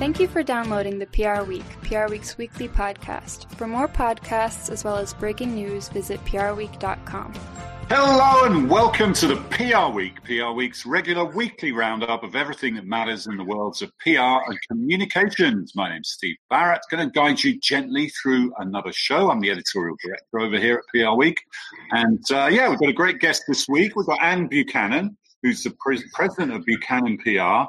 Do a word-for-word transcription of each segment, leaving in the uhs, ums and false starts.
Thank you for downloading the P R Week, P R Week's weekly podcast. For more podcasts as well as breaking news, visit P R week dot com. Hello and welcome to the P R Week, P R Week's regular weekly roundup of everything that matters in the worlds of P R and communications. My name's Steve Barrett, going to guide you gently through another show. I'm the editorial director over here at P R Week. And uh, yeah, we've got a great guest this week. We've got Anne Buchanan, who's the pre- president of Buchanan P R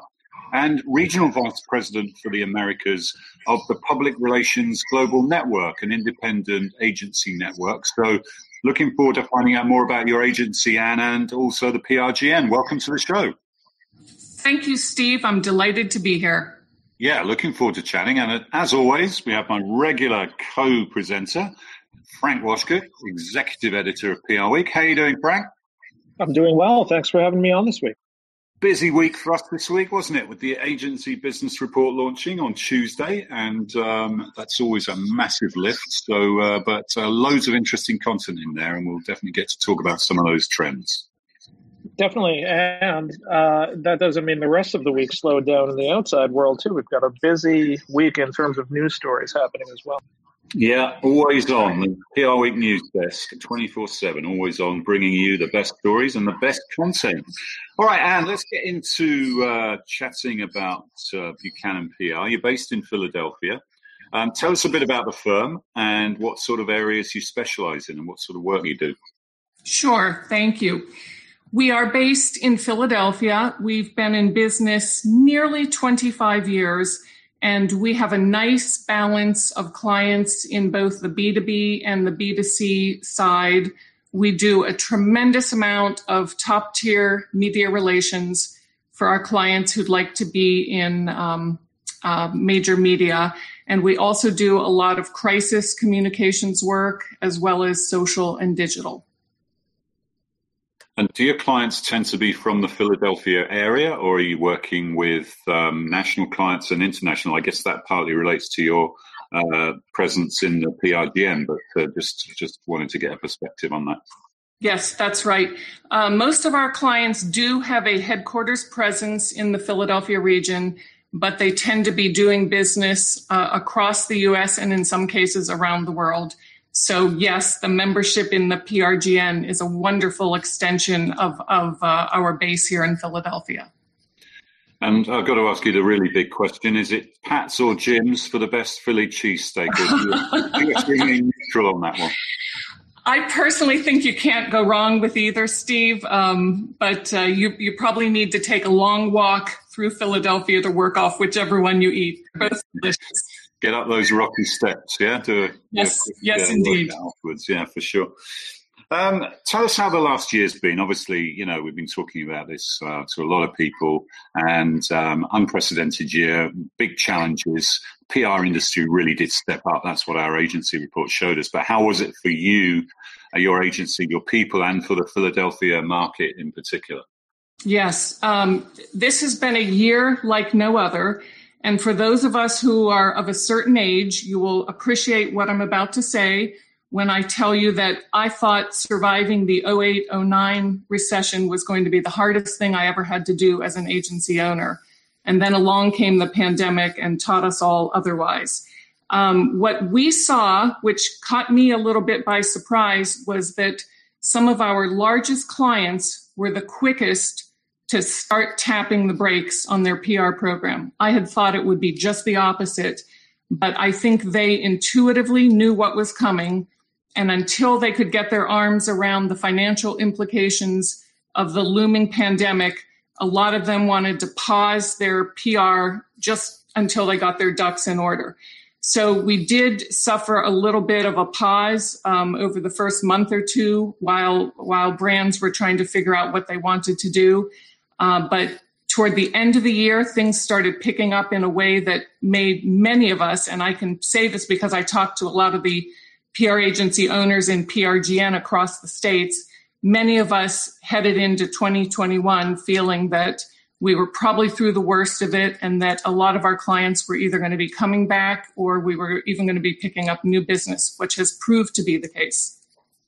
and regional vice president for the Americas of the Public Relations Global Network, an independent agency network. So looking forward to finding out more about your agency, Anne, and also the P R G N. Welcome to the show. Thank you, Steve. I'm delighted to be here. Yeah, looking forward to chatting. And as always, we have my regular co-presenter, Frank Washgood, executive editor of P R Week. How are you doing, Frank? I'm doing well. Thanks for having me on this week. Busy week for us this week, wasn't it, with the agency business report launching on Tuesday, and um, that's always a massive lift. So, uh, but uh, loads of interesting content in there, and we'll definitely get to talk about some of those trends. Definitely, and uh, that doesn't mean the rest of the week slowed down in the outside world, too. We've got a busy week in terms of news stories happening as well. Yeah, always on. The P R Week News Desk, twenty-four seven, always on, bringing you the best stories and the best content. All right, Anne, let's get into uh, chatting about uh, Buchanan P R. You're based in Philadelphia. Um, tell us a bit about the firm and what sort of areas you specialize in and what sort of work you do. Sure, thank you. We are based in Philadelphia. We've been in business nearly twenty-five years. And we have a nice balance of clients in both the B two B and the B two C side. We do a tremendous amount of top-tier media relations for our clients who'd like to be in um, uh, major media. And we also do a lot of crisis communications work as well as social and digital. And do your clients tend to be from the Philadelphia area, or are you working with um, national clients and international? I guess that partly relates to your uh, presence in the P R G N, but uh, just just wanted to get a perspective on that. Yes, that's right. Uh, most of our clients do have a headquarters presence in the Philadelphia region, but they tend to be doing business uh, across the U S and in some cases around the world. So, yes, the membership in the P R G N is a wonderful extension of, of uh, our base here in Philadelphia. And I've got to ask you the really big question. Is it Pat's or Jim's for the best Philly cheesesteak? You're extremely neutral on that one. I personally think you can't go wrong with either, Steve, um, but uh, you, you probably need to take a long walk through Philadelphia to work off whichever one you eat. They're both delicious. Get up those rocky steps, yeah? To, yes, you know, yes, yeah, indeed. Afterwards, yeah, for sure. Um, tell us how the last year's been. Obviously, you know, we've been talking about this uh, to a lot of people, and um, unprecedented year, big challenges. P R industry really did step up. That's what our agency report showed us. But how was it for you, your agency, your people, and for the Philadelphia market in particular? Yes. Um, this has been a year like no other. And for those of us who are of a certain age, you will appreciate what I'm about to say when I tell you that I thought surviving the oh eight oh nine recession was going to be the hardest thing I ever had to do as an agency owner. And then along came the pandemic and taught us all otherwise. Um, what we saw, which caught me a little bit by surprise, was that some of our largest clients were the quickest to start tapping the brakes on their P R program. I had thought it would be just the opposite, but I think they intuitively knew what was coming. And until they could get their arms around the financial implications of the looming pandemic, a lot of them wanted to pause their P R just until they got their ducks in order. So we did suffer a little bit of a pause um, over the first month or two while, while brands were trying to figure out what they wanted to do. Uh, but toward the end of the year, things started picking up in a way that made many of us, and I can say this because I talked to a lot of the P R agency owners in P R G N across the states, many of us headed into twenty twenty-one feeling that we were probably through the worst of it and that a lot of our clients were either going to be coming back or we were even going to be picking up new business, which has proved to be the case.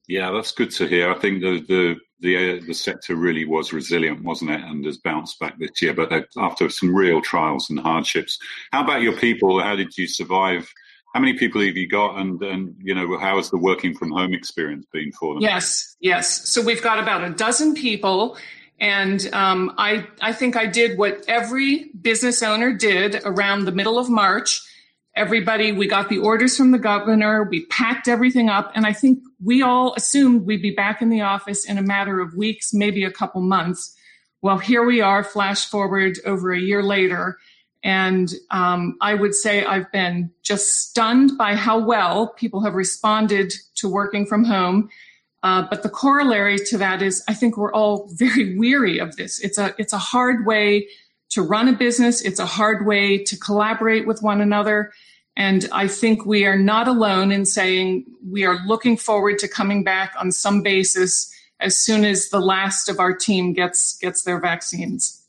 Yeah, that's good to hear. I think the the the the sector really was resilient, wasn't it? And has bounced back this year, but after some real trials and hardships. How about your people? How did you survive? How many people have you got? And, and you know, how has the working from home experience been for them? Yes, yes. So we've got about a dozen people. And um, I, I think I did what every business owner did around the middle of March. Everybody, we got the orders from the governor, we packed everything up, and I think we all assumed we'd be back in the office in a matter of weeks, maybe a couple months. Well, here we are, flash forward over a year later, and um, I would say I've been just stunned by how well people have responded to working from home. Uh, but the corollary to that is I think we're all very weary of this. It's a it's a hard way to run a business. It's a hard way to collaborate with one another. And I think we are not alone in saying we are looking forward to coming back on some basis as soon as the last of our team gets gets their vaccines.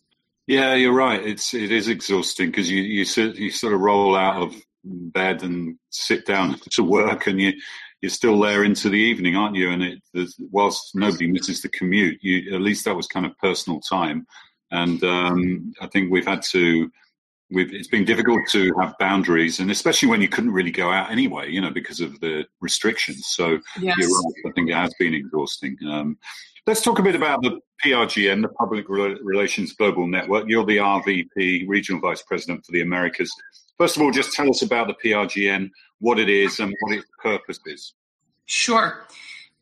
Yeah, you're right. It's it is exhausting because you you, you sort of roll out of bed and sit down to work, and you. You're still there into the evening, aren't you? And it, whilst nobody misses the commute, you, at least that was kind of personal time. And um, I think we've had to, we've, it's been difficult to have boundaries, and especially when you couldn't really go out anyway, you know, because of the restrictions. So yes. You're right, I think it has been exhausting. Um, let's talk a bit about the P R G N, the Public Relations Global Network. You're the R V P, Regional Vice President for the Americas. First of all, just tell us about the P R G N, what it is and what its purpose is. Sure.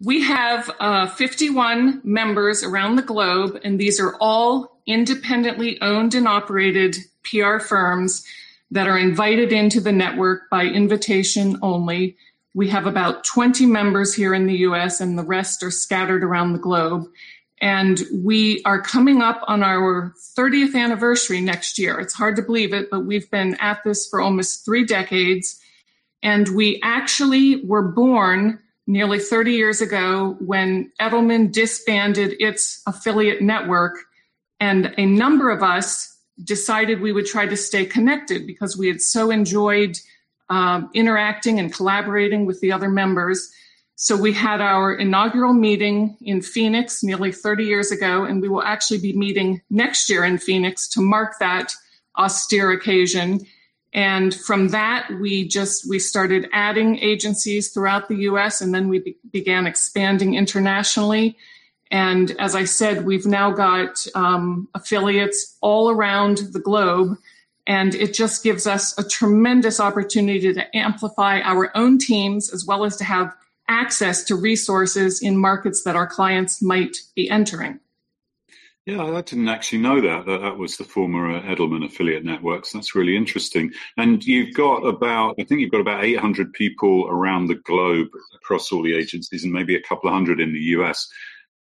We have uh, fifty-one members around the globe, and these are all independently owned and operated P R firms that are invited into the network by invitation only. We have about twenty members here in the U S, and the rest are scattered around the globe. And we are coming up on our thirtieth anniversary next year. It's hard to believe it, but we've been at this for almost three decades. And we actually were born nearly thirty years ago when Edelman disbanded its affiliate network. And a number of us decided we would try to stay connected because we had so enjoyed um, interacting and collaborating with the other members. So we had our inaugural meeting in Phoenix nearly thirty years ago, and we will actually be meeting next year in Phoenix to mark that austere occasion. And from that, we just, we started adding agencies throughout the U S, and then we be- began expanding internationally. And as I said, we've now got um, affiliates all around the globe, and it just gives us a tremendous opportunity to amplify our own teams, as well as to have access to resources in markets that our clients might be entering. Yeah, I didn't actually know that, that that was the former Edelman affiliate networks. That's really interesting. And you've got about, I think you've got about eight hundred people around the globe across all the agencies, and maybe a couple of hundred in the U S.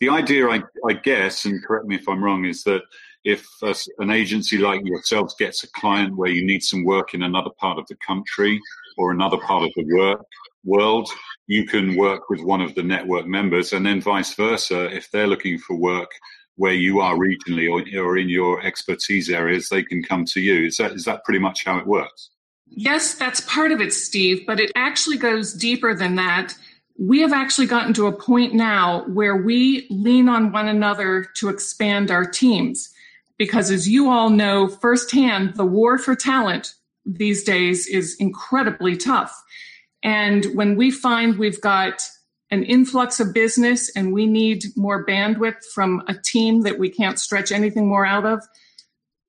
The idea, I, I guess, and correct me if I'm wrong, is that if a, an agency like yourselves gets a client where you need some work in another part of the country or another part of the work world, you can work with one of the network members, and then vice versa. If they're looking for work where you are regionally or, or in your expertise areas, they can come to you. Is that is that pretty much how it works? Yes, that's part of it, Steve, but it actually goes deeper than that. We have actually gotten to a point now where we lean on one another to expand our teams, because as you all know firsthand, the war for talent these days is incredibly tough. And when we find we've got an influx of business and we need more bandwidth from a team that we can't stretch anything more out of,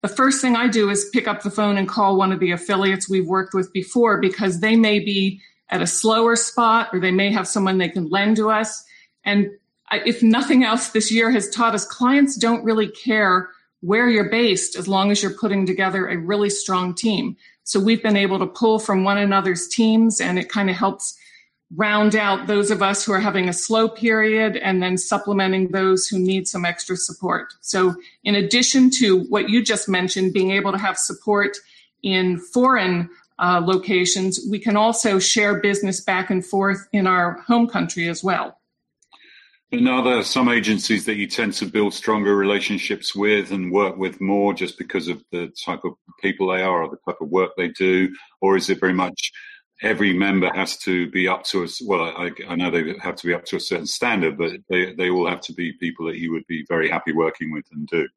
the first thing I do is pick up the phone and call one of the affiliates we've worked with before, because they may be at a slower spot or they may have someone they can lend to us. And if nothing else, this year has taught us clients don't really care where you're based as long as you're putting together a really strong team. So we've been able to pull from one another's teams, and it kind of helps round out those of us who are having a slow period and then supplementing those who need some extra support. So in addition to what you just mentioned, being able to have support in foreign uh, locations, we can also share business back and forth in our home country as well. And are there some agencies that you tend to build stronger relationships with and work with more just because of the type of people they are or the type of work they do? Or is it very much every member has to be up to us. Well, I, I know they have to be up to a certain standard, but they, they all have to be people that he would be very happy working with and do.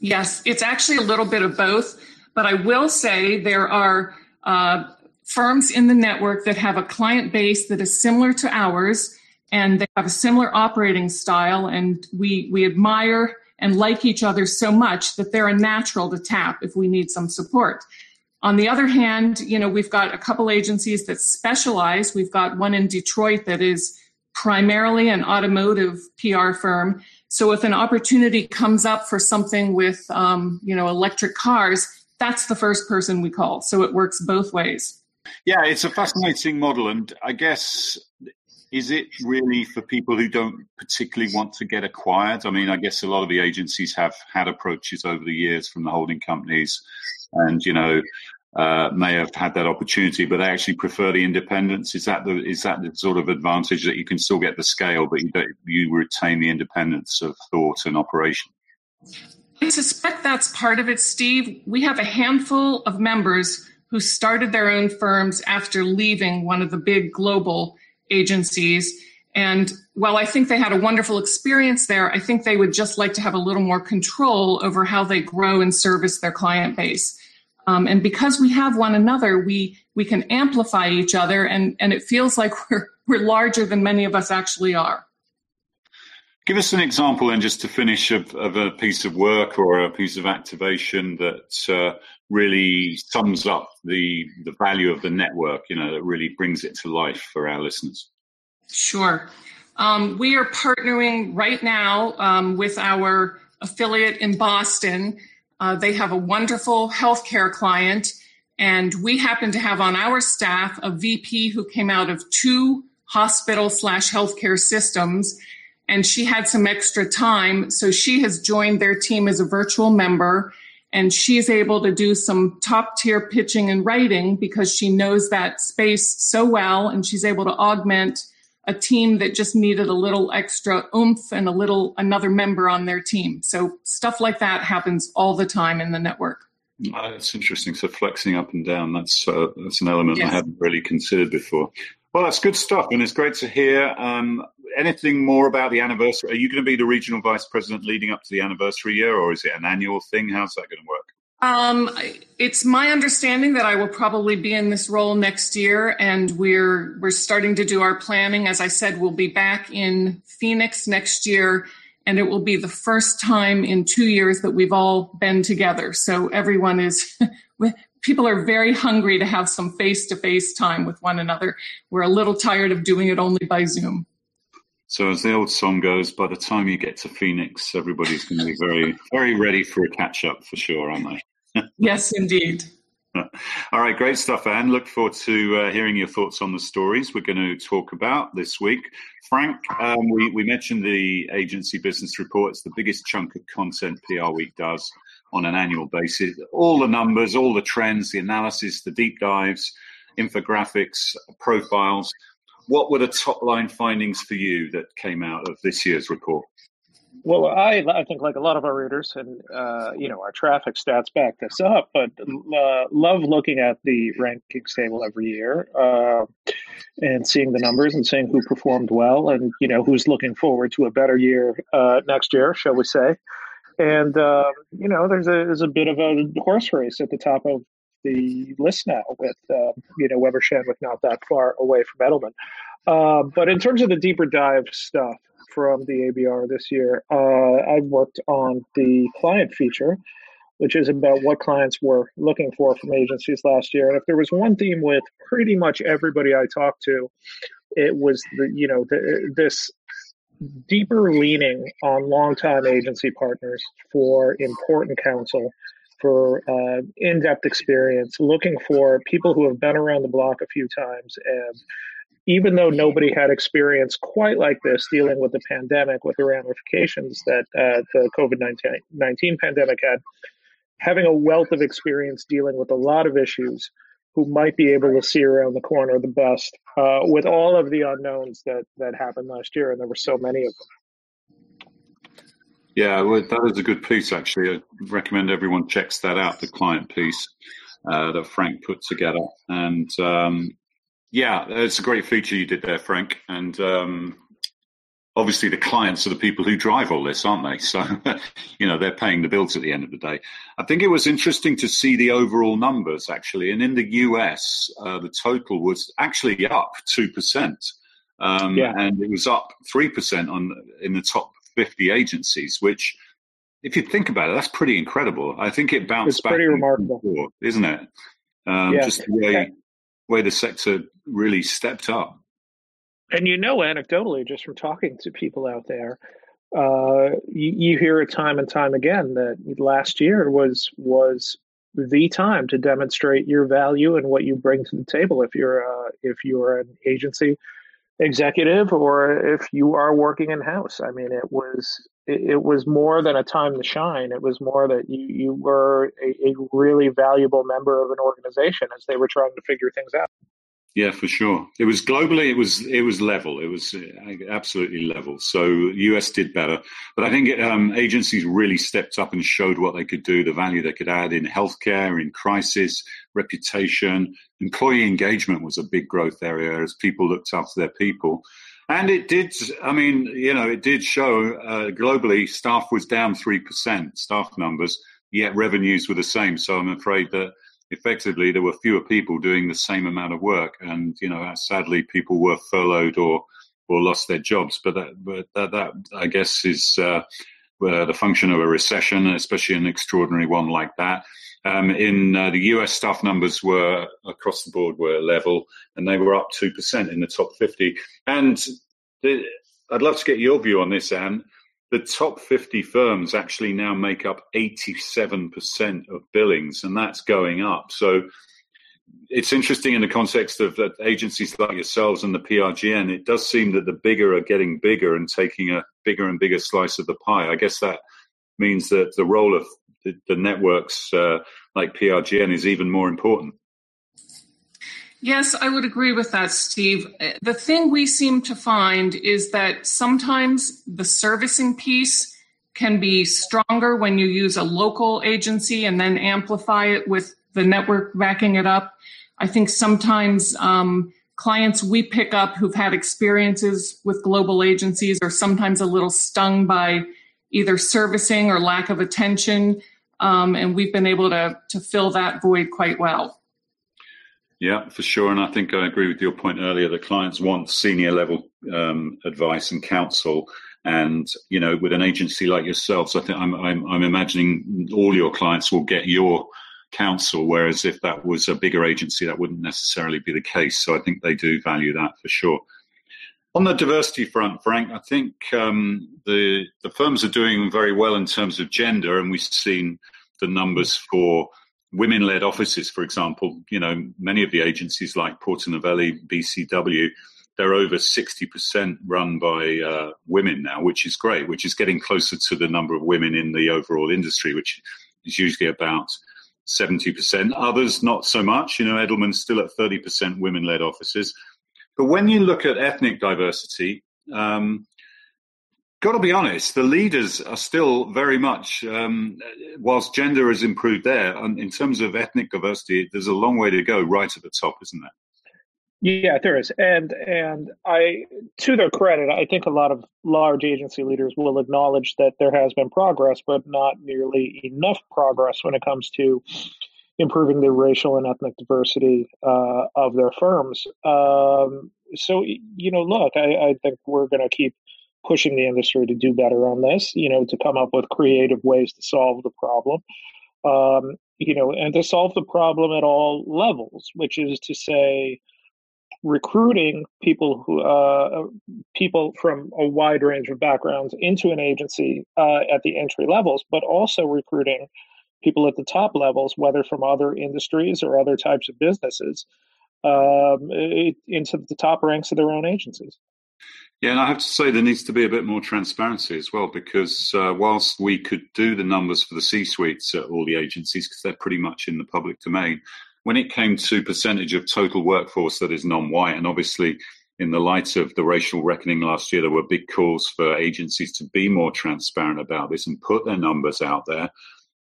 Yes, it's actually a little bit of both. But I will say there are uh, firms in the network that have a client base that is similar to ours, and they have a similar operating style, and we we admire and like each other so much that they're a natural to tap if we need some support. On the other hand, you know, we've got a couple agencies that specialize. We've got one in Detroit that is primarily an automotive P R firm. So if an opportunity comes up for something with, um, you know, electric cars, that's the first person we call. So it works both ways. Yeah, it's a fascinating model. And I guess, is it really for people who don't particularly want to get acquired? I mean, I guess a lot of the agencies have had approaches over the years from the holding companies, and, you know, uh, may have had that opportunity, but they actually prefer the independence. Is that the is that the sort of advantage, that you can still get the scale, but you don't, you retain the independence of thought and operation? I suspect that's part of it, Steve. We have a handful of members who started their own firms after leaving one of the big global agencies. And while I think they had a wonderful experience there, I think they would just like to have a little more control over how they grow and service their client base. Um, and because we have one another, we we can amplify each other, and, and it feels like we're we're larger than many of us actually are. Give us an example, and just to finish, of, of a piece of work or a piece of activation that uh, really sums up the the value of the network, you know, that really brings it to life for our listeners. Sure. Um, we are partnering right now um, with our affiliate in Boston. Uh, they have a wonderful healthcare client, and we happen to have on our staff a V P who came out of two hospital slash healthcare systems, and she had some extra time. So she has joined their team as a virtual member, and she's able to do some top tier pitching and writing because she knows that space so well, and she's able to augment a team that just needed a little extra oomph and a little another member on their team. So stuff like that happens all the time in the network. Oh, that's interesting. So flexing up and down, that's uh, that's an element yes. I hadn't really considered before. Well, that's good stuff, and it's great to hear. Um, anything more about the anniversary? Are you going to be the regional vice president leading up to the anniversary year, or is it an annual thing? How's that going to work? Um, it's my understanding that I will probably be in this role next year, and we're we're starting to do our planning. As I said, we'll be back in Phoenix next year, and it will be the first time in two years that we've all been together. So everyone is, people are very hungry to have some face-to-face time with one another. We're a little tired of doing it only by Zoom. So as the old song goes, by the time you get to Phoenix, everybody's going to be very, very ready for a catch-up for sure, aren't they? Yes, indeed. All right, great stuff, Anne. Look forward to uh, hearing your thoughts on the stories we're going to talk about this week. Frank, um, we, we mentioned the agency business report. It's the biggest chunk of content PRWeek does on an annual basis. All the numbers, all the trends, the analysis, the deep dives, infographics, profiles. What were the top-line findings for you that came out of this year's report? Well, I, I think like a lot of our readers, and, uh, you know, our traffic stats back this up, but uh, love looking at the rankings table every year uh, and seeing the numbers and seeing who performed well and, you know, who's looking forward to a better year uh, next year, shall we say. And, uh, you know, there's a, there's a bit of a horse race at the top of the list now with, uh, you know, Weber Shandwick not that far away from Edelman. Uh, but in terms of the deeper dive stuff from the A B R this year, uh, I worked on the client feature, which is about what clients were looking for from agencies last year. And if there was one theme with pretty much everybody I talked to, it was the, you know, the, this deeper leaning on longtime agency partners for important counsel, for uh, in-depth experience, looking for people who have been around the block a few times. And even though nobody had experience quite like this dealing with the pandemic, with the ramifications that uh, the covid nineteen pandemic had, having a wealth of experience dealing with a lot of issues, who might be able to see around the corner the best uh, with all of the unknowns that, that happened last year. And there were so many of them. Yeah, well, that is a good piece, actually. I recommend everyone checks that out, the client piece uh, that Frank put together. And um, Yeah, it's a great feature you did there, Frank. And um, obviously the clients are the people who drive all this, aren't they? So, you know, they're paying the bills at the end of the day. I think it was interesting to see the overall numbers, actually. And in the U S, uh, the total was actually up two percent. Um, yeah. And it was up three percent on in the top fifty agencies, which, if you think about it, that's pretty incredible. I think it bounced it's back. It's pretty remarkable, before, isn't it? Um, yeah. Just the way, yeah. way the sector really stepped up. And you know, anecdotally, just from talking to people out there, uh, you, you hear it time and time again that last year was was the time to demonstrate your value and what you bring to the table if you're uh, if you're an agency executive or if you are working in house. I mean, it was it, it was more than a time to shine. It was more that you you were a, a really valuable member of an organization as they were trying to figure things out. Yeah, for sure. It was globally, it was it was level. It was absolutely level. So U S did better. But I think it, um, agencies really stepped up and showed what they could do, the value they could add in healthcare, in crisis, reputation. Employee engagement was a big growth area as people looked after their people. And it did, I mean, you know, it did show uh, globally staff was down three percent, staff numbers, yet revenues were the same. So I'm afraid that effectively there were fewer people doing the same amount of work, and you know, sadly people were furloughed or or lost their jobs, but that but that, that I guess is uh, uh, the function of a recession, especially an extraordinary one like that. Um, in uh, the U S staff numbers were across the board were level, and they were up two percent in the top fifty. And the, I'd love to get your view on this, Anne. The top fifty firms actually now make up eighty-seven percent of billings, and that's going up. So it's interesting in the context of that agencies like yourselves and the P R G N, it does seem that the bigger are getting bigger and taking a bigger and bigger slice of the pie. I guess that means that the role of the, the networks uh, like P R G N is even more important. Yes, I would agree with that, Steve. The thing we seem to find is that sometimes the servicing piece can be stronger when you use a local agency and then amplify it with the network backing it up. I think sometimes um, clients we pick up who've had experiences with global agencies are sometimes a little stung by either servicing or lack of attention, um, and we've been able to, to fill that void quite well. Yeah, for sure. And I think I agree with your point earlier that clients want senior level um, advice and counsel. And, you know, with an agency like yourselves, I think I'm, I'm, I'm imagining all your clients will get your counsel, whereas if that was a bigger agency, that wouldn't necessarily be the case. So I think they do value that for sure. On the diversity front, Frank, I think um, the, the firms are doing very well in terms of gender. And we've seen the numbers for women-led offices, for example. You know, many of the agencies like Porter Novelli, B C W, they're over sixty percent run by uh, women now, which is great, which is getting closer to the number of women in the overall industry, which is usually about seventy percent. Others, not so much. You know, Edelman's still at thirty percent women-led offices. But when you look at ethnic diversity, um, got to be honest, the leaders are still very much, um, whilst gender has improved there, and in terms of ethnic diversity, there's a long way to go right at the top, isn't there? Yeah, there is. And and I, to their credit, I think a lot of large agency leaders will acknowledge that there has been progress, but not nearly enough progress when it comes to improving the racial and ethnic diversity uh, of their firms. Um, so, you know, look, I, I think we're going to keep pushing the industry to do better on this, you know, to come up with creative ways to solve the problem, um, you know, and to solve the problem at all levels, which is to say recruiting people who uh, people from a wide range of backgrounds into an agency uh, at the entry levels, but also recruiting people at the top levels, whether from other industries or other types of businesses, um, into the top ranks of their own agencies. Yeah, and I have to say there needs to be a bit more transparency as well, because uh, whilst we could do the numbers for the C-suites at all the agencies, because they're pretty much in the public domain, when it came to percentage of total workforce that is non-white, and obviously in the light of the racial reckoning last year, there were big calls for agencies to be more transparent about this and put their numbers out there,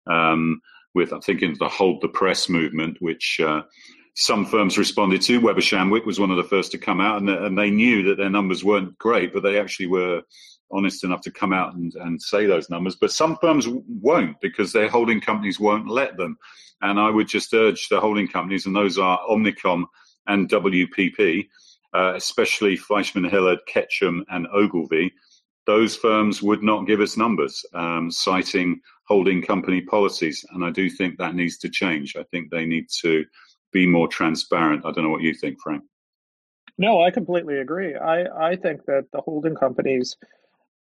um, with, I think, into the Hold the Press movement, which uh, some firms responded to. Weber Shandwick was one of the first to come out, and, and they knew that their numbers weren't great, but they actually were honest enough to come out and, and say those numbers. But some firms won't, because their holding companies won't let them. And I would just urge the holding companies, and those are Omnicom and W P P, uh, especially Fleishman Hillard, Ketchum and Ogilvy. Those firms would not give us numbers, um, citing holding company policies. And I do think that needs to change. I think they need to be more transparent. I don't know what you think, Frank. No, I completely agree. I, I think that the holding companies,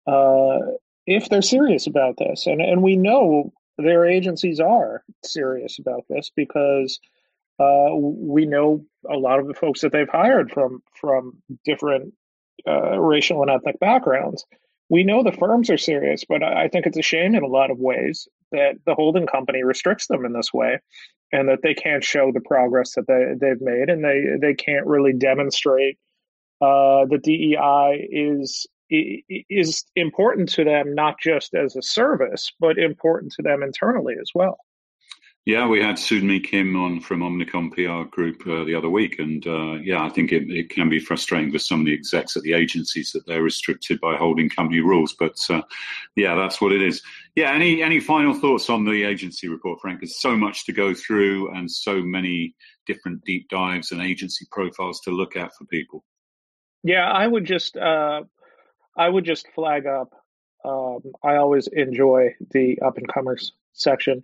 uh, if they're serious about this, and, and we know their agencies are serious about this, because uh, we know a lot of the folks that they've hired from from different uh, racial and ethnic backgrounds. We know the firms are serious, but I think it's a shame in a lot of ways that the holding company restricts them in this way, and that they can't show the progress that they, they've made, and they, they can't really demonstrate uh, that D E I is is important to them, not just as a service, but important to them internally as well. Yeah, we had Sudmi Kim on from Omnicom P R Group uh, the other week. And uh, yeah, I think it, it can be frustrating for some of the execs at the agencies that they're restricted by holding company rules. But uh, yeah, that's what it is. Yeah, any, any final thoughts on the agency report, Frank? There's so much to go through and so many different deep dives and agency profiles to look at for people. Yeah, I would just uh, I would just flag up. Um, I always enjoy the up-and-comers section.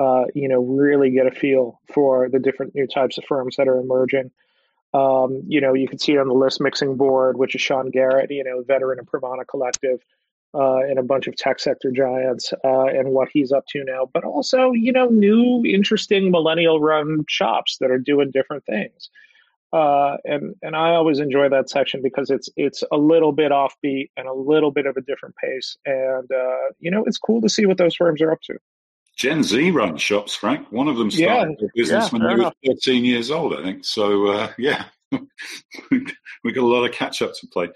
Uh, you know, really get a feel for the different new types of firms that are emerging. Um, you know, you can see on the list Mixing Board, which is Sean Garrett, you know, veteran of Pramana Collective, uh, and a bunch of tech sector giants, uh, and what he's up to now. But also, you know, new, interesting millennial-run shops that are doing different things. Uh, and and I always enjoy that section because it's it's a little bit offbeat and a little bit of a different pace. And, uh, you know, it's cool to see what those firms are up to. Gen Z run shops, Frank. One of them started yeah, a business yeah, when they were thirteen years old, I think. So, uh, yeah, we've got a lot of catch-up to play.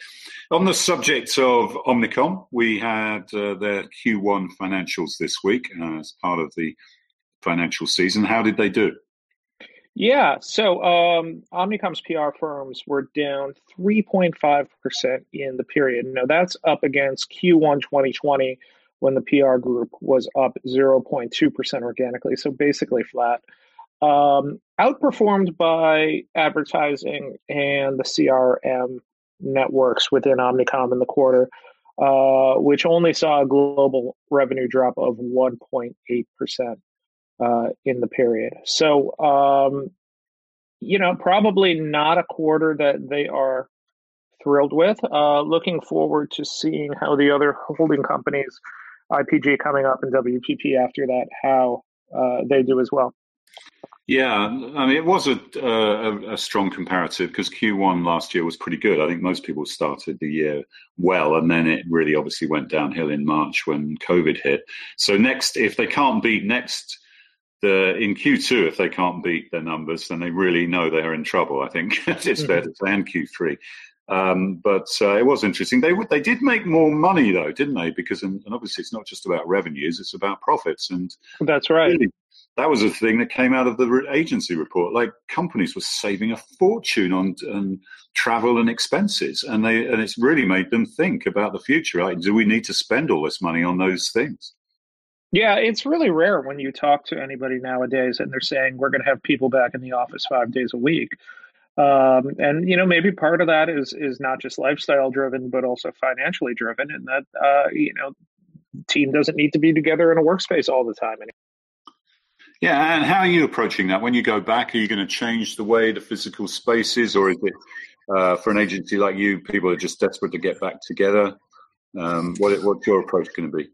On the subject of Omnicom, we had uh, their Q one financials this week uh, as part of the financial season. How did they do? Yeah, so um, Omnicom's P R firms were down three point five percent in the period. Now, that's up against Q one twenty twenty, when the P R group was up zero point two percent organically, so basically flat. Um, outperformed by advertising and the C R M networks within Omnicom in the quarter, uh, which only saw a global revenue drop of one point eight percent uh, in the period. So, um, you know, probably not a quarter that they are thrilled with. Uh, looking forward to seeing how the other holding companies, I P G coming up and W P P after that, how uh, they do as well. Yeah, I mean, it was a, a, a strong comparative because Q one last year was pretty good. I think most people started the year well, and then it really obviously went downhill in March when COVID hit. So next, if they can't beat next The, in Q two, if they can't beat their numbers, then they really know they're in trouble, I think. It's fair to say, and Q three. Um, but uh, it was interesting. They they did make more money, though, didn't they? Because and obviously it's not just about revenues, it's about profits. And that's right. Really, that was a thing that came out of the agency report. Like, companies were saving a fortune on, on travel and expenses, and they and it's really made them think about the future. Like, do we need to spend all this money on those things? Yeah, it's really rare when you talk to anybody nowadays and they're saying we're going to have people back in the office five days a week. Um, and, you know, maybe part of that is is not just lifestyle driven, but also financially driven. And that, uh, you know, team doesn't need to be together in a workspace all the time anymore. Yeah. And how are you approaching that? When you go back, are you going to change the way the physical space is? Or is it uh, for an agency like you, people are just desperate to get back together? Um, what, what's your approach going to be?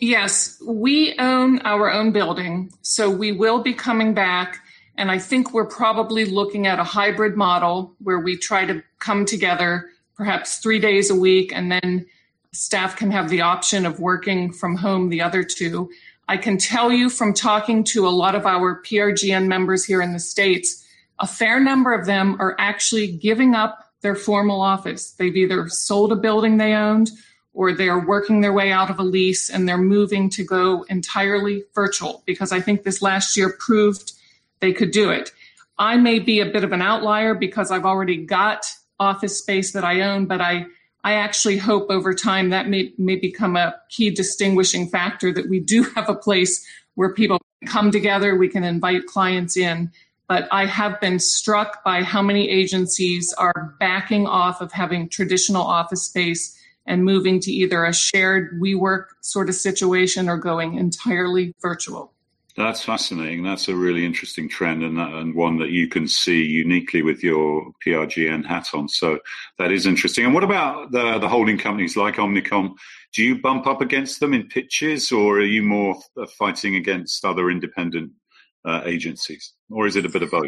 Yes, we own our own building, so we will be coming back. And I think we're probably looking at a hybrid model where we try to come together perhaps three days a week, and then staff can have the option of working from home the other two. I can tell you from talking to a lot of our P R G N members here in the States, a fair number of them are actually giving up their formal office. They've either sold a building they owned, or they're working their way out of a lease and they're moving to go entirely virtual, because I think this last year proved they could do it. I may be a bit of an outlier because I've already got office space that I own, but I, I actually hope over time that may, may become a key distinguishing factor, that we do have a place where people come together, we can invite clients in. But I have been struck by how many agencies are backing off of having traditional office space and moving to either a shared WeWork sort of situation or going entirely virtual. That's fascinating. That's a really interesting trend, and that, and one that you can see uniquely with your P R G N hat on. So that is interesting. And what about the, the holding companies like Omnicom? Do you bump up against them in pitches, or are you more fighting against other independent uh, agencies? Or is it a bit of both?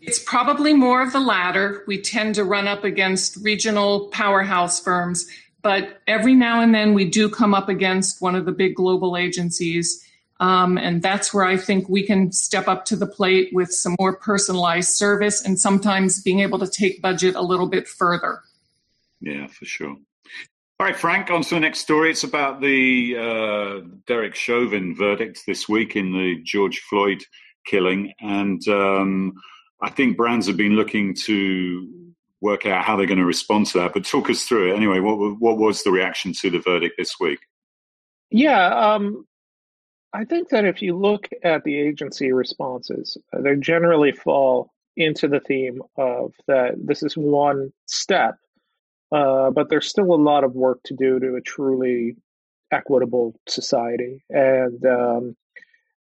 It's probably more of the latter. We tend to run up against regional powerhouse firms, but every now and then we do come up against one of the big global agencies. Um, and that's where I think we can step up to the plate with some more personalized service and sometimes being able to take budget a little bit further. Yeah, for sure. All right, Frank, on to the next story. It's about the uh, Derek Chauvin verdict this week in the George Floyd killing. And um, I think brands have been looking to work out how they're going to respond to that. But talk us through it. Anyway, what, what was the reaction to the verdict this week? Yeah. Um... I think that if you look at the agency responses, they generally fall into the theme of that this is one step, uh, but there's still a lot of work to do to a truly equitable society. And um,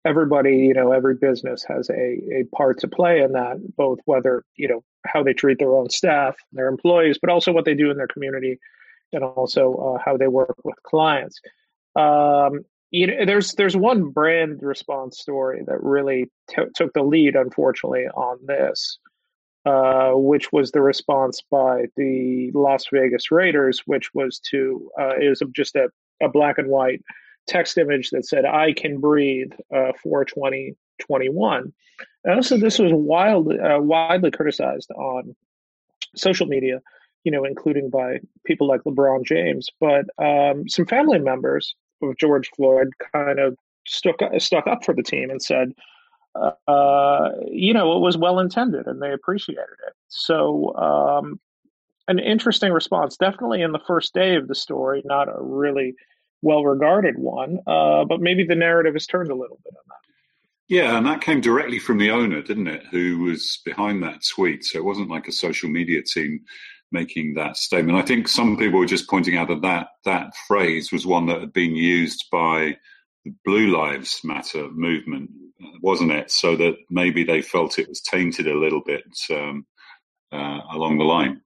everybody, you know, every business has a, a part to play in that, both whether, you know, how they treat their own staff, their employees, but also what they do in their community and also uh, how they work with clients. Um, You know, there's there's one brand response story that really t- took the lead, unfortunately, on this, uh, which was the response by the Las Vegas Raiders, which was to uh, it was just a, a black and white text image that said, "I can breathe" uh, for twenty twenty-one. And also, this was wild, uh, widely criticized on social media, you know, including by people like LeBron James, but um, some family members of George Floyd kind of stuck, stuck up for the team and said, uh, you know, it was well-intended and they appreciated it. So um, an interesting response, definitely in the first day of the story, not a really well-regarded one, uh, but maybe the narrative has turned a little bit on that. Yeah, and that came directly from the owner, didn't it, who was behind that tweet. So it wasn't like a social media team making that statement. I think some people were just pointing out that that, that phrase was one that had been used by the Blue Lives Matter movement, wasn't it? So that maybe they felt it was tainted a little bit um, uh, along the line.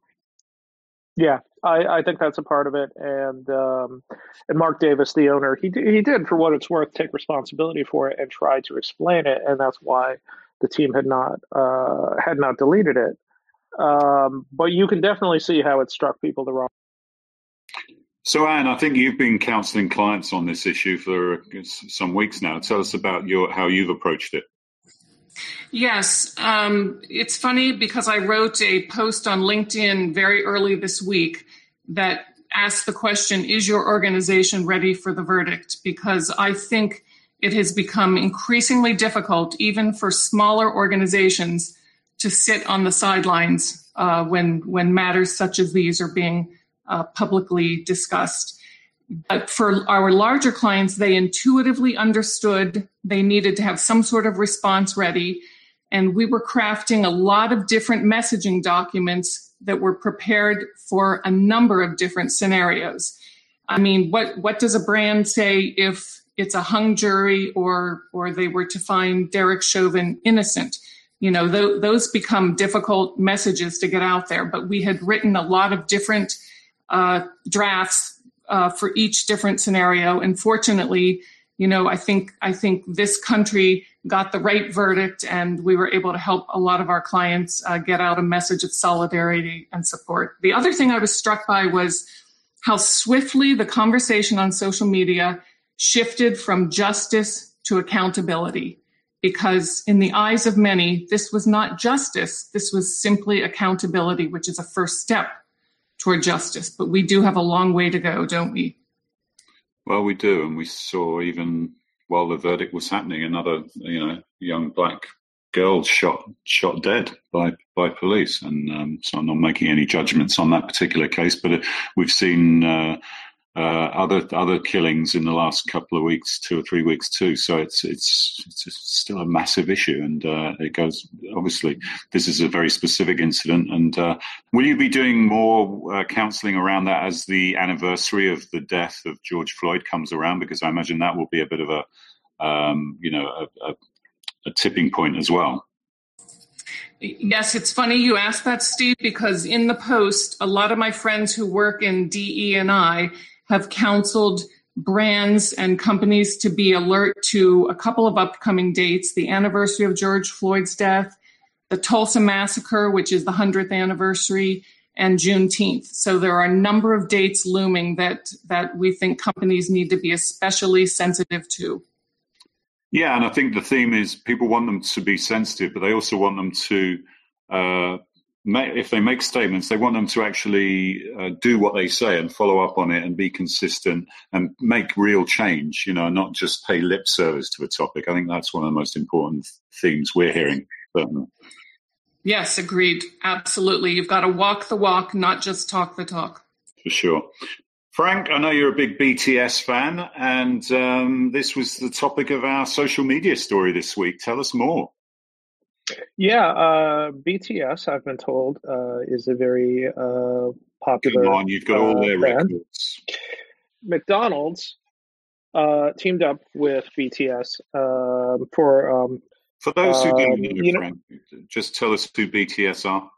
Yeah, I, I think that's a part of it. And um, and Mark Davis, the owner, he he did, for what it's worth, take responsibility for it and try to explain it. And that's why the team had not uh, had not deleted it. Um, but you can definitely see how it struck people the wrong way. So, Anne, I think you've been counseling clients on this issue for some weeks now. Tell us about your how you've approached it. Yes. Um, it's funny because I wrote a post on LinkedIn very early this week that asked the question, is your organization ready for the verdict? Because I think it has become increasingly difficult, even for smaller organizations, to sit on the sidelines uh, when when matters such as these are being uh, publicly discussed. But for our larger clients, they intuitively understood they needed to have some sort of response ready. And we were crafting a lot of different messaging documents that were prepared for a number of different scenarios. I mean, what, what does a brand say if it's a hung jury or, or they were to find Derek Chauvin innocent? You know, th- those become difficult messages to get out there. But we had written a lot of different uh, drafts uh, for each different scenario. And fortunately, you know, I think I think this country got the right verdict, and we were able to help a lot of our clients uh, get out a message of solidarity and support. The other thing I was struck by was how swiftly the conversation on social media shifted from justice to accountability. Because in the eyes of many, this was not justice. This was simply accountability, which is a first step toward justice. But we do have a long way to go, don't we? Well, we do. And we saw, even while the verdict was happening, another, you know, young black girl shot shot dead by by police. And um, so I'm not making any judgments on that particular case, but we've seen uh, uh, other other killings in the last couple of weeks, two or three weeks too. So it's it's it's still a massive issue, and uh, it goes. Obviously, this is a very specific incident. And uh, will you be doing more uh, counselling around that as the anniversary of the death of George Floyd comes around? Because I imagine that will be a bit of a um, you know a, a a tipping point as well. Yes, it's funny you asked that, Steve, because in the Post, a lot of my friends who work in D E and I have counseled brands and companies to be alert to a couple of upcoming dates: the anniversary of George Floyd's death, the Tulsa massacre, which is the hundredth anniversary, and Juneteenth. So there are a number of dates looming that that we think companies need to be especially sensitive to. Yeah, and I think the theme is people want them to be sensitive, but they also want them to, uh, make, if they make statements, they want them to actually uh, do what they say and follow up on it and be consistent and make real change, you know, not just pay lip service to a topic. I think that's one of the most important themes we're hearing. Certainly. Yes, agreed. Absolutely. You've got to walk the walk, not just talk the talk. For sure. Frank, I know you're a big B T S fan, and um, this was the topic of our social media story this week. Tell us more. Yeah, uh, B T S, I've been told, uh, is a very uh, popular. Come on, you've got uh, all their band. Records. McDonald's uh, teamed up with B T S uh, for. Um, for those who don't um, know, you Frank, know, just tell us who B T S are.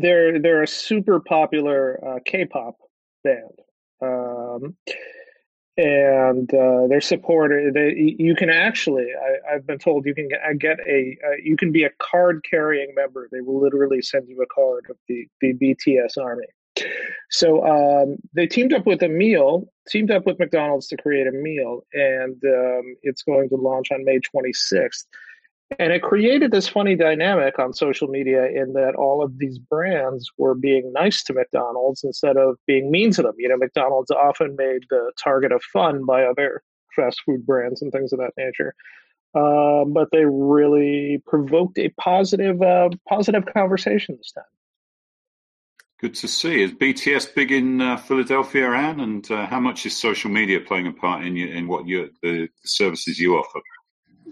They're they're a super popular uh, K-pop band. Um, and uh, they're supported. They, you can actually, I, I've been told, you can get a, uh, you can be a card-carrying member. They will literally send you a card of the, the B T S Army. So um, they teamed up with a meal, teamed up with McDonald's to create a meal, and um, it's going to launch on May twenty-sixth. And it created this funny dynamic on social media in that all of these brands were being nice to McDonald's instead of being mean to them. You know, McDonald's often made the target of fun by other fast food brands and things of that nature. Um, but they really provoked a positive, uh, positive conversation this time. Good to see. Is B T S big in uh, Philadelphia, Anne? And uh, how much is social media playing a part in, you, in what you, the services you offer?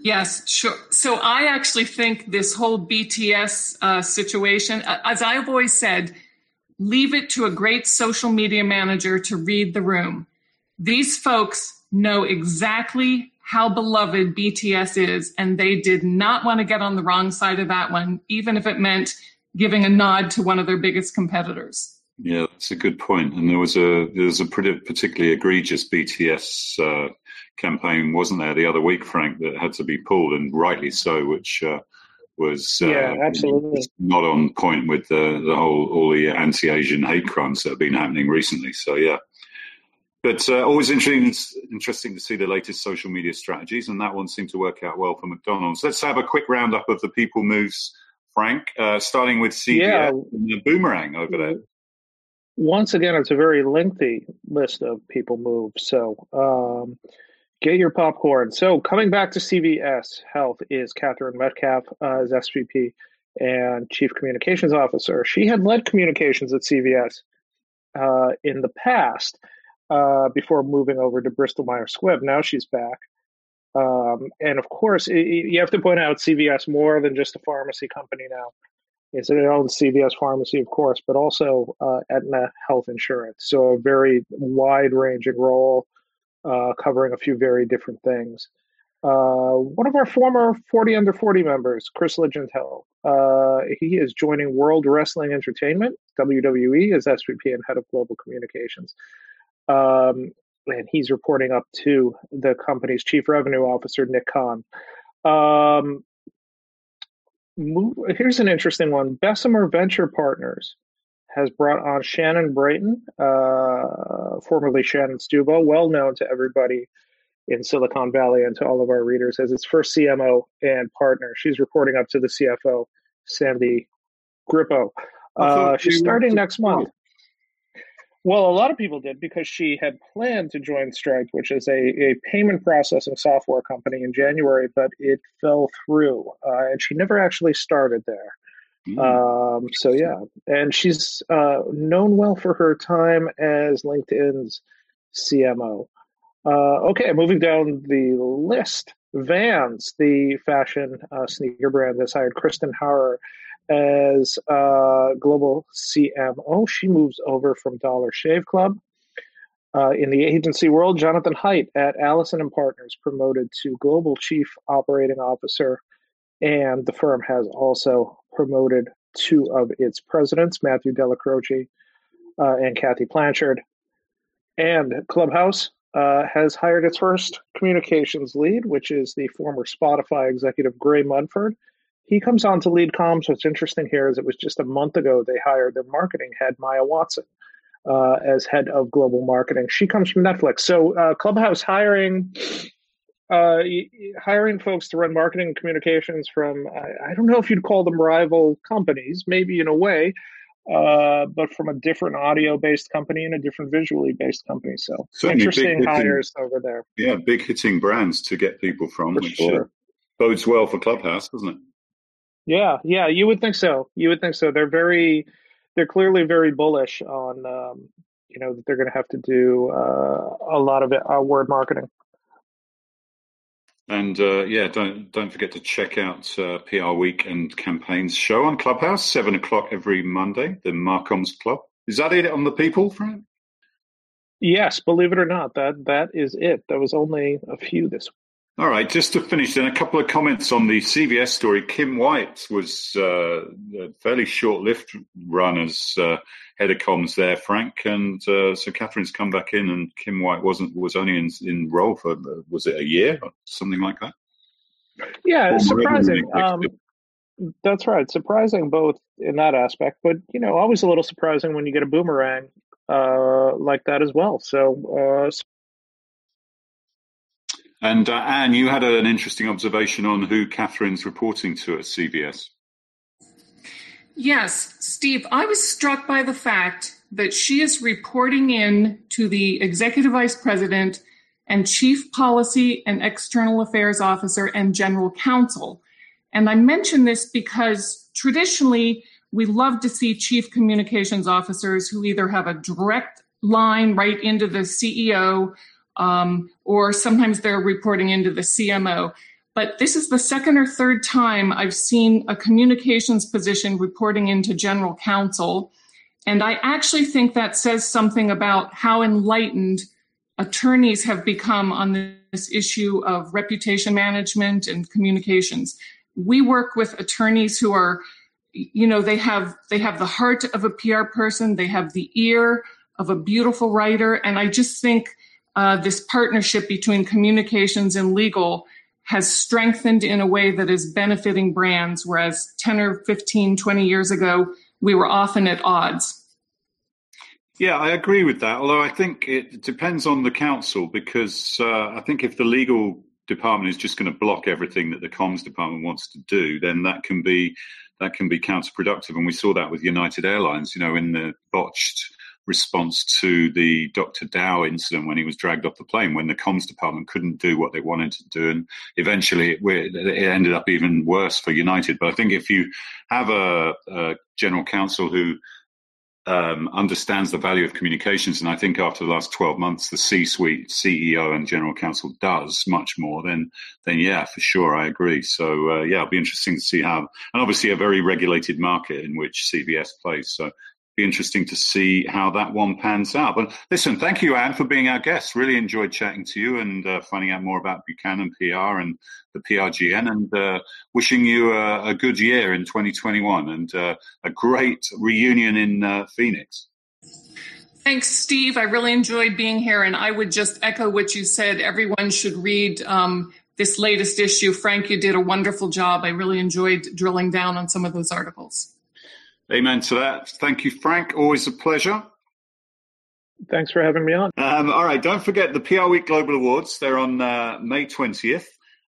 Yes, sure. So I actually think this whole B T S uh, situation, as I've always said, leave it to a great social media manager to read the room. These folks know exactly how beloved B T S is, and they did not want to get on the wrong side of that one, even if it meant giving a nod to one of their biggest competitors. Yeah, that's a good point. And there was a there was a pretty, particularly egregious B T S uh, campaign, wasn't there, the other week, Frank, that had to be pulled, and rightly so, which uh, was uh, yeah, absolutely not on point with the, the whole all the anti-Asian hate crimes that have been happening recently. So yeah, but uh, always interesting interesting to see the latest social media strategies, and that one seemed to work out well for McDonald's. Let's have a quick roundup of the people moves, Frank, uh, starting with C V S yeah. and the boomerang over there. Once again, it's a very lengthy list of people moves, so um, get your popcorn. So coming back to C V S Health is Catherine Metcalf, uh, is S V P and Chief Communications Officer. She had led communications at C V S uh, in the past uh, before moving over to Bristol-Myers Squibb. Now she's back. Um, and, of course, it, you have to point out C V S more than just a pharmacy company now. It's an own C V S pharmacy, of course, but also uh, Aetna Health Insurance. So a very wide-ranging role uh, covering a few very different things. Uh, one of our former forty under forty members, Chris Legentil, uh, he is joining World Wrestling Entertainment, W W E, as S V P and Head of Global Communications. Um, and he's reporting up to the company's Chief Revenue Officer, Nick Khan. Um, Here's an interesting one. Bessemer Venture Partners has brought on Shannon Brayton, uh, formerly Shannon Stubo, well known to everybody in Silicon Valley and to all of our readers, as its first C M O and partner. She's reporting up to the C F O, Sandy Grippo. Uh, she's starting next month. Well, a lot of people did, because she had planned to join Stripe, which is a, a payment processing software company, in January, but it fell through, uh, and she never actually started there. Mm. Um, so, yeah. And she's uh, known well for her time as LinkedIn's C M O. Uh, okay, moving down the list. Vans, the fashion uh, sneaker brand, has hired Kristen Hauer as uh, global C M O. She moves over from Dollar Shave Club. Uh, in the agency world, Jonathan Haidt at Allison and Partners promoted to global chief operating officer, and the firm has also promoted two of its presidents, Matthew Delacroce uh, and Kathy Blanchard. And Clubhouse uh, has hired its first communications lead, which is the former Spotify executive Gray Munford. He comes on to lead comms. What's interesting here is it was just a month ago they hired their marketing head, Maya Watson, uh, as head of global marketing. She comes from Netflix. So uh, Clubhouse hiring uh, hiring folks to run marketing and communications from, I, I don't know if you'd call them rival companies, maybe in a way, uh, but from a different audio-based company and a different visually-based company. So certainly interesting hires hitting, over there. Yeah, big hitting brands to get people from, for which sure. uh, bodes well for Clubhouse, doesn't it? Yeah, yeah, you would think so. You would think so. They're very, they're clearly very bullish on, um, you know, that they're going to have to do uh, a lot of it, uh, word marketing. And uh, yeah, don't don't forget to check out uh, P R Week and Campaign's show on Clubhouse, seven o'clock every Monday, the Marcom's Club. Is that it on the people, Frank? Yes, believe it or not, that that is it. There was only a few this week. All right, just to finish then, a couple of comments on the C V S story. Kim White was uh, a fairly short-lived run as uh, head of comms there, Frank, and uh, so Catherine's come back in, and Kim White wasn't was only in, in role for, was it a year or something like that? Yeah, surprising. Um, that's right, surprising both in that aspect, but, you know, always a little surprising when you get a boomerang uh, like that as well. So, uh, And uh, Anne, you had an interesting observation on who Catherine's reporting to at C V S. Yes, Steve, I was struck by the fact that she is reporting in to the Executive Vice President and Chief Policy and External Affairs Officer and General Counsel. And I mention this because traditionally we love to see Chief Communications Officers who either have a direct line right into the C E O, Um, or sometimes they're reporting into the C M O. But this is the second or third time I've seen a communications position reporting into general counsel. And I actually think that says something about how enlightened attorneys have become on this issue of reputation management and communications. We work with attorneys who are, you know, they have they have the heart of a P R person. They have the ear of a beautiful writer. And I just think Uh, this partnership between communications and legal has strengthened in a way that is benefiting brands, whereas ten or fifteen, twenty years ago, we were often at odds. Yeah, I agree with that, although I think it depends on the counsel, because uh, I think if the legal department is just going to block everything that the comms department wants to do, then that can be that can be counterproductive. And we saw that with United Airlines, you know, in the botched response to the Doctor Dow incident when he was dragged off the plane, when the comms department couldn't do what they wanted to do, and eventually it, it ended up even worse for United. But I think if you have a, a general counsel who um, understands the value of communications, and I think after the last twelve months the C-suite, C E O and general counsel does much more, then then yeah, for sure, I agree. So uh, yeah, it'll be interesting to see how, and obviously a very regulated market in which C V S plays, so be interesting to see how that one pans out. But listen, thank you, Anne, for being our guest. Really enjoyed chatting to you and uh, finding out more about Buchanan P R and the P R G N, and uh, wishing you a, a good year in twenty twenty-one and uh, a great reunion in uh, Phoenix. Thanks, Steve. I really enjoyed being here, and I would just echo what you said. Everyone should read um, this latest issue. Frank, you did a wonderful job. I really enjoyed drilling down on some of those articles. Amen to that. Thank you, Frank. Always a pleasure. Thanks for having me on. Um, all right. Don't forget the P R Week Global Awards. They're on uh, May twentieth.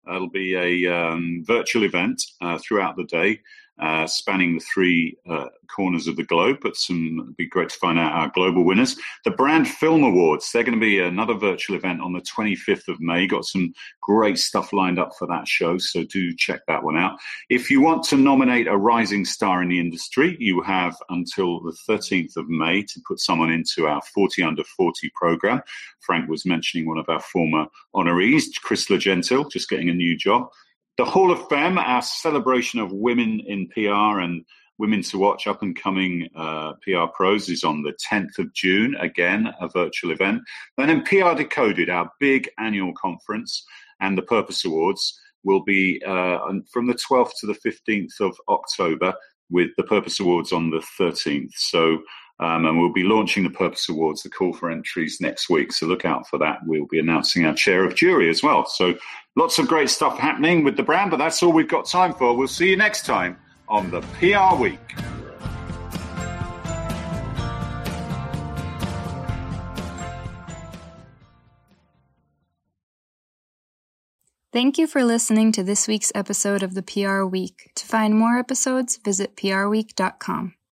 It'll be a um, virtual event uh, throughout the day. uh, spanning the three uh, corners of the globe, but some it'd be great to find out our global winners. The Brand Film Awards, they're going to be another virtual event on the twenty-fifth of May. Got some great stuff lined up for that show, so do check that one out. If you want to nominate a rising star in the industry, you have until the thirteenth of May to put someone into our forty under forty program. Frank was mentioning one of our former honorees, Chris Legentil, just getting a new job. The Hall of Fame, our celebration of women in P R and women to watch, up-and-coming uh, P R pros, is on the tenth of June. Again, a virtual event. And then P R Decoded, our big annual conference, and the Purpose Awards will be uh, from the twelfth to the fifteenth of October, with the Purpose Awards on the thirteenth. So, um, and we'll be launching the Purpose Awards, the call for entries, next week. So look out for that. We'll be announcing our chair of jury as well. So, lots of great stuff happening with the brand, but that's all we've got time for. We'll see you next time on the P R Week. Thank you for listening to this week's episode of the P R Week. To find more episodes, visit P R Week dot com.